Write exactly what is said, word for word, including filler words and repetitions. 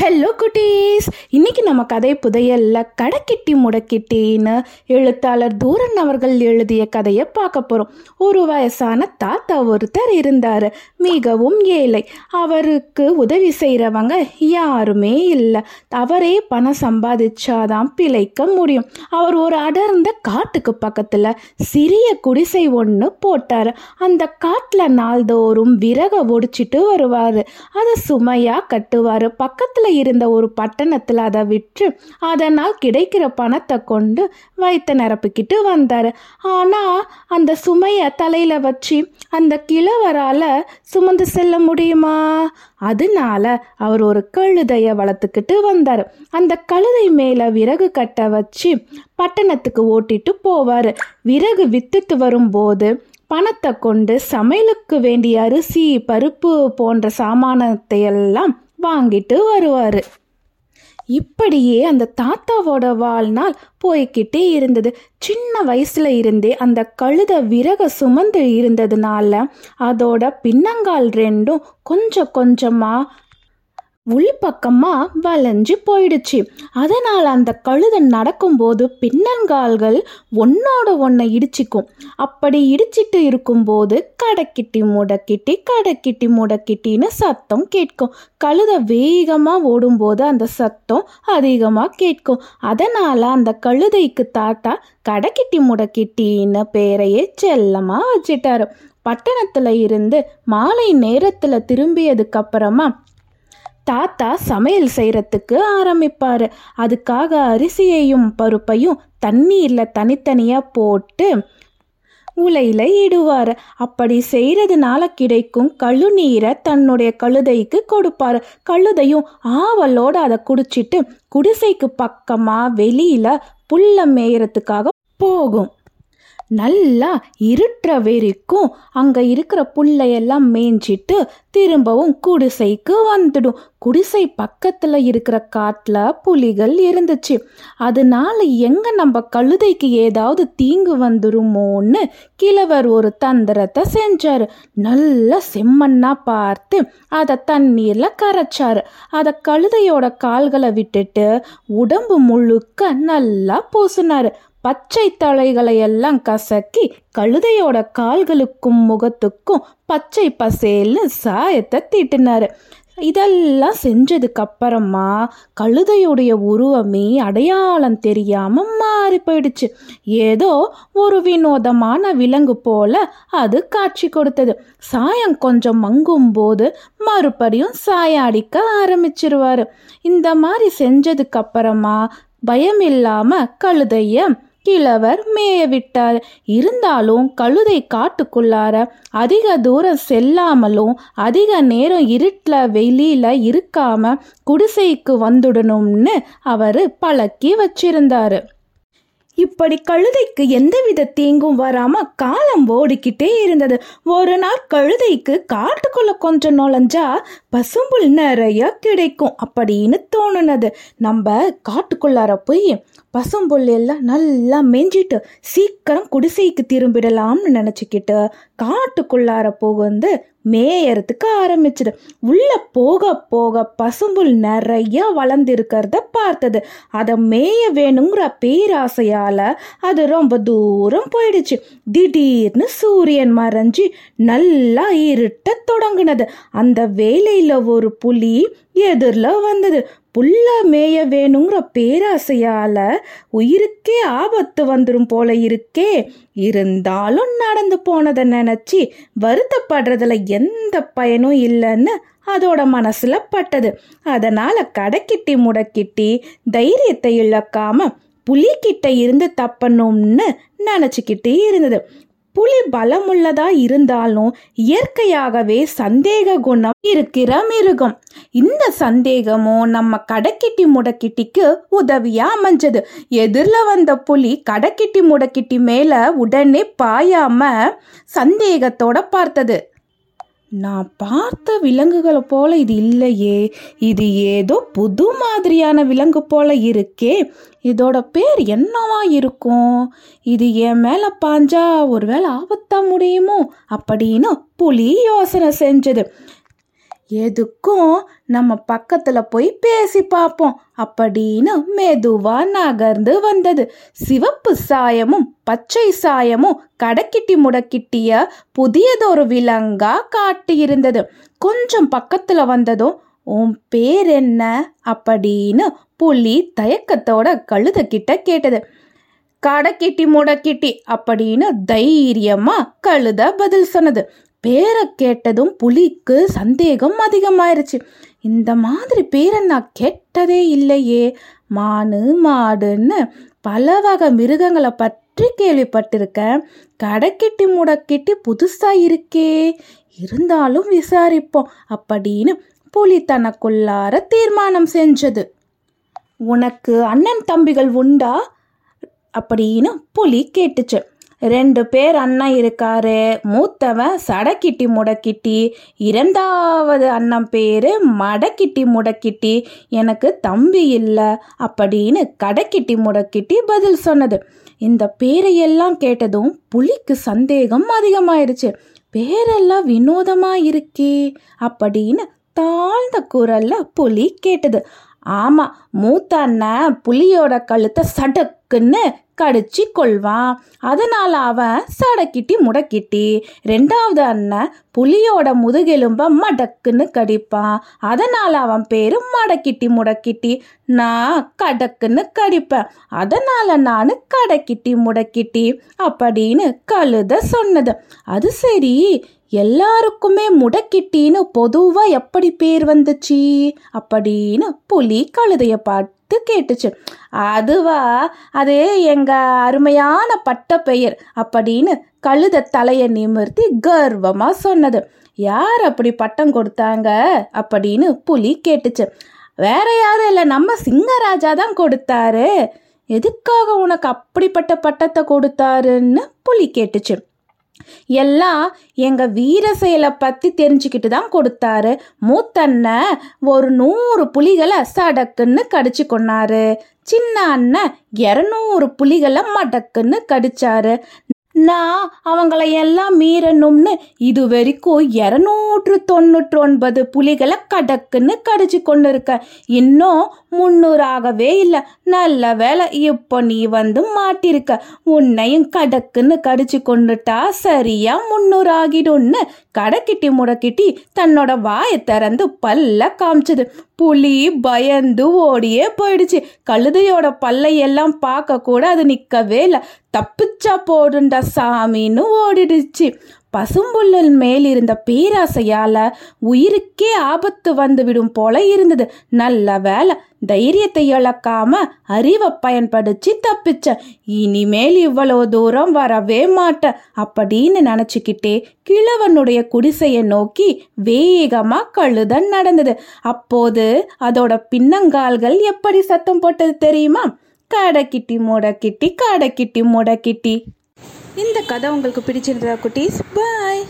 Hello குட்டீஸ், இன்றைக்கி நம்ம கதை புதையலில் கடைக்கிட்டி முடக்கிட்டின்னு எழுத்தாளர் தூரன் அவர்கள் எழுதிய கதையை பார்க்க போகிறோம். ஒரு வயசான தாத்தா ஒருத்தர் இருந்தார். மிகவும் ஏழை. அவருக்கு உதவி செய்கிறவங்க யாருமே இல்லை. அவரே பணம் சம்பாதிச்சாதான் பிழைக்க முடியும். அவர் ஒரு அடர்ந்த காட்டுக்கு பக்கத்தில் சிறிய குடிசை ஒன்று போட்டார். அந்த காட்டில் நாள்தோறும் விறக ஒடிச்சிட்டு வருவார். அதை சுமையாக கட்டுவார். பக்கத்தில் இருந்த ஒரு பட்டணத்தில் அதை விற்று அதனால் கிடைக்கிற பணத்தை கொண்டு வயிற்ற நிரப்பிக்கிட்டு வந்தார். ஆனால் அந்த சுமையை தலையில் வச்சு அந்த கிழவரால் சுமந்து செல்ல முடியுமா? அதனால அவர் ஒரு கழுதையை வளர்த்துக்கிட்டு வந்தார். அந்த கழுதை மேலே விறகு கட்ட வச்சு பட்டணத்துக்கு ஓட்டிட்டு போவார். விறகு வித்துட்டு வரும்போது பணத்தை கொண்டு சமையலுக்கு வேண்டிய அரிசி, பருப்பு போன்ற சாமானத்தையெல்லாம் வாங்கிட்டு வருவாரு. இப்படியே அந்த தாத்தாவோட வாழ்நாள் போய்கிட்டே இருந்தது. சின்ன வயசுல இருந்தே அந்த கழுதை விறக சுமந்து இருந்ததுனால அதோட பின்னங்கால் ரெண்டும் கொஞ்சம் கொஞ்சமா உள்பக்கமாக வளைஞ்சு போயிடுச்சு. அதனால் அந்த கழுதை நடக்கும்போது பின்னங்கால்கள் ஒன்னோட ஒன்றை இடிச்சிக்கும். அப்படி இடிச்சிட்டு இருக்கும்போது கடைக்கிட்டி முடக்கிட்டி கடைக்கிட்டி முடக்கிட்டின்னு சத்தம் கேட்கும். கழுதை வேகமாக ஓடும்போது அந்த சத்தம் அதிகமாக கேட்கும். அதனால் அந்த கழுதைக்கு தாத்தா கடைக்கிட்டி முடக்கிட்டின்னு பேரையே செல்லமாக வச்சிட்டாரு. பட்டணத்தில் இருந்து மாலை நேரத்தில் திரும்பியதுக்கப்புறமா தாத்தா சமையல் செய்கிறதுக்கு ஆரம்பிப்பார். அதுக்காக அரிசியையும் பருப்பையும் தண்ணீரில் தனித்தனியாக போட்டு உலையில் இடுவார். அப்படி செய்கிறதுனால கிடைக்கும் கழுநீரை தன்னுடைய கழுதைக்கு கொடுப்பார். கழுதையும் ஆவலோடு அதை குடிச்சிட்டு குடிசைக்கு பக்கமாக வெளியில் புல்லை மேயறதுக்காக போகும். நல்லா இருட்டுற வரைக்கும் அங்கே இருக்கிற புல்லையெல்லாம் மேய்ஞ்சிட்டு திரும்பவும் குடிசைக்கு வந்துடும். குடிசை பக்கத்தில் இருக்கிற காட்டில் புலிகள் இருந்துச்சு. அதனால எங்கே நம்ம கழுதைக்கு ஏதாவது தீங்கு வந்துருமோன்னு கிழவர் ஒரு தந்திரத்தை செஞ்சார். நல்லா செம்மண்ணா பார்த்து அதை தண்ணீரில் கரைச்சார். அதை கழுதையோட கால்களை விட்டுட்டு உடம்பு முழுக்க நல்லா பூசினார். பச்சை தழைகளையெல்லாம் கசக்கி கழுதையோட கால்களுக்கும் முகத்துக்கும் பச்சை பசேல்னு சாயத்தை தீட்டினார். இதெல்லாம் செஞ்சதுக்கப்புறமா கழுதையுடைய உருவமே அடையாளம் தெரியாமல் மாறி போயிடுச்சு. ஏதோ ஒரு வினோதமான விலங்கு போல அது காட்சி கொடுத்தது. சாயம் கொஞ்சம் மங்கும் போது மறுபடியும் சாயம் அடிக்க ஆரம்பிச்சிருவார். இந்த மாதிரி செஞ்சதுக்கப்புறமா பயம் இல்லாமல் கழுதையை கிழவர் மேய விட்டார். இருந்தாலும் கழுதை காட்டுக்குள்ளார அதிக தூரம் செல்லாமலும் அதிக நேரம் இருட்டில் வெளியில் இருக்காம குடிசைக்கு வந்துடணும்னு அவர் பழக்கி வச்சிருந்தார். இப்படி கழுதைக்கு எந்தவித தீங்கும் வராமல் காலம் ஓடிக்கிட்டே இருந்தது. ஒரு நாள் கழுதைக்கு காட்டுக்குள்ளே கொஞ்சம் நுழைஞ்சா பசும்புல் நிறைய கிடைக்கும் அப்படின்னு தோணுனது. நம்ம காட்டுக்குள்ளார போய் பசும்புல் எல்லாம் நல்லா மேஞ்சிட்டு சீக்கிரம் குடிசைக்கு திரும்பிடலாம்னு நினச்சிக்கிட்டு காட்டுக்குள்ளார புகுந்து மேயறதுக்கு ஆரம்பிச்சிடு. உள்ளே போக போக பசும்புல் நிறையா வளர்ந்துருக்கிறத பார்த்தது. அதை மேய வேணுங்கிற பேராசையால் அது ரொம்ப தூரம் போயிடுச்சு. திடீர்னு சூரியன் மறைஞ்சி நல்லா இருட்ட தொடங்கினது. அந்த வேலையில் ஒரு புலி எதிரில் வந்தது. புல்ல மேய வேணுங்கிற பேராசையால் உயிருக்கே ஆபத்து வந்துடும் போல இருக்கே. இருந்தாலும் நடந்து போனதை நினச்சி வருத்தப்படுறதுல எந்த பயனும் இல்லைன்னு அதோட மனசில் பட்டது. அதனால் கடைக்கிட்டி முடக்கிட்டி தைரியத்தை இழக்காமல் புலிக்கிட்ட இருந்து தப்பணும்னு நினச்சிக்கிட்டே இருந்தது. புலி பலமுள்ளதாக இருந்தாலும் இயற்கையாகவே சந்தேக குணம் இருக்கிற மிருகம். இந்த சந்தேகமும் நம்ம கடைக்கிட்டி முடக்கிட்டிக்கு உதவியாக அமைஞ்சது. எதிரில் வந்த புலி கடைக்கிட்டி முடக்கிட்டி மேலே உடனே பாயாமல் சந்தேகத்தோட பார்த்தது. நான் பார்த்த விலங்குகளை போல இது இல்லையே, இது ஏதோ புது மாதிரியான விலங்கு போல இருக்கே. இதோட பேர் என்னவா இருக்கும்? இது என் மேலே பாஞ்சா ஒருவேளை ஆபத்தா முடியுமோ அப்படின்னு புலி யோசனை செஞ்சது. எதுக்கும் நம்ம பக்கத்துல போய் பேசி பார்ப்போம் அப்படின்னு மெதுவா நகர்ந்து வந்தது. சிவப்பு சாயமும் பச்சை சாயமும் கடைக்கிட்டி முடக்கிட்டிய புதியதொரு விலங்கா காட்டி இருந்தது. கொஞ்சம் பக்கத்துல வந்ததும், உன் பேர் என்ன அப்படின்னு புலி தயக்கத்தோட கழுத கிட்ட கேட்டது. கடைக்கிட்டி முடக்கிட்டி அப்படின்னு தைரியமா கழுத பதில் சொன்னது. பேரை கேட்டதும் புலிக்கு சந்தேகம் அதிகமாயிருச்சு. இந்த மாதிரி பேரை நான் கேட்டதே இல்லையே, மானு மாடுன்னு பல வகை மிருகங்களை பற்றி கேள்விப்பட்டிருக்கேன், கடைக்கிட்டி முடக்கிட்டி புதுசா இருக்கே, இருந்தாலும் விசாரிப்போம் அப்படின்னு புலி தனக்குள்ளார தீர்மானம் செஞ்சது. உனக்கு அண்ணன் தம்பிகள் உண்டா அப்படின்னு புலி கேட்டுச்சு. ரெண்டு பேர் அண்ணன் இருக்காரு, மூத்தவன் சடக்கிட்டி முடக்கிட்டி, இரண்டாவது அண்ணன் பேரு மடக்கிட்டி முடக்கிட்டி, எனக்கு தம்பி இல்லை அப்படின்னு கடைக்கிட்டி முடக்கிட்டி பதில் சொன்னது. இந்த பேரையெல்லாம் கேட்டதும் புலிக்கு சந்தேகம் அதிகமாயிருச்சு. பேரெல்லாம் வினோதமா இருக்கே அப்படின்னு தாழ்ந்த குரல்ல புலி கேட்டது. ஆமா, மூத்த அண்ணன் புலியோட கழுத்தை சடக்குன்னு கடிச்சு கொள்வான், அதனால அவன் சடக்கிட்டி முடக்கிட்டி. ரெண்டாவது அண்ணன் புலியோட முதுகெலும்ப மடக்குன்னு கடிப்பான், அதனால அவன் பேரு மடக்கிட்டி முடக்கிட்டி. நான் கடக்குன்னு கடிப்பேன், அதனால நான் கடைக்கிட்டி முடக்கிட்டி அப்படின்னு கழுத சொன்னது. அது சரி, எல்லாருக்குமே முடக்கிட்டின்னு பொதுவா எப்படி பேர் வந்துச்சு அப்படின்னு புலி கழுதைய பார்த்து கேட்டுச்சு. அதுவா, அது எங்க அருமையான பட்ட பெயர் அப்படின்னு கழுத தலைய நிமிர்த்தி கர்வமா சொன்னது. யார் அப்படி பட்டம் கொடுத்தாங்க அப்படின்னு புலி கேட்டுச்சு. வேற யாரும் இல்லை, நம்ம சிங்கராஜா தான் கொடுத்தாரு. எதுக்காக உனக்கு அப்படிப்பட்ட பட்டத்தை கொடுத்தாருன்னு புலி கேட்டுச்சு. எல்லாம் எங்க வீர செயலை பத்தி தெரிஞ்சுக்கிட்டு தான் கொடுத்தாரு. மூத்தண்ண ஒரு நூறு புலிகளை சடக்குன்னு கடிச்சு கொண்டாரு, சின்ன அண்ணன் இருநூறு புலிகளை மடக்குன்னு கடிச்சாரு. நான் அவங்கள எல்லாம் மீறணும்னு இது வரைக்கும் இருநூற்று தொண்ணூற்றி ஒன்பது புலிகளை கடக்குன்னு கடிச்சு கொண்டு இருக்க, இன்னும் முன்னூறாகவே இல்லை. நல்ல வேலை, இப்போ நீ வந்து மாட்டிருக்க. உன்னையும் கடக்குன்னு கடிச்சு கொண்டுட்டா சரியா முன்னூறு ஆகிடும்னு கடைக்கிட்டி முடக்கிட்டி தன்னோட வாயை திறந்து பல்ல காமிச்சது. புலி பயந்து ஓடியே போயிடுச்சு. கழுதையோட பல்லையெல்லாம் பார்க்க கூட அது நிற்கவே இல்லை. தப்பிச்சா போடுண்டா சாமின்னு ஓடிடுச்சு. பசும்புல்லல் மேல் இருந்த பேராசையால உயிருக்கே ஆபத்து வந்துவிடும் போல இருந்தது. நல்ல வேலை, தைரியத்தை இழக்காம அறிவை பயன்படுத்தி தப்பிச்ச. இனிமேல் இவ்வளவு தூரம் வரவே மாட்ட அப்படின்னு நினைச்சுக்கிட்டே கிழவனுடைய குடிசையை நோக்கி வேகமா கழுத நடந்தது. அப்போது அதோட பின்னங்கால்கள் எப்படி சத்தம் போட்டது தெரியுமா? கடைக்கிட்டி முடக்கிட்டி, கடைக்கிட்டி முடக்கிட்டி. இந்த கதை உங்களுக்கு பிடிச்சிருந்தா குட்டீஸ், பாய்.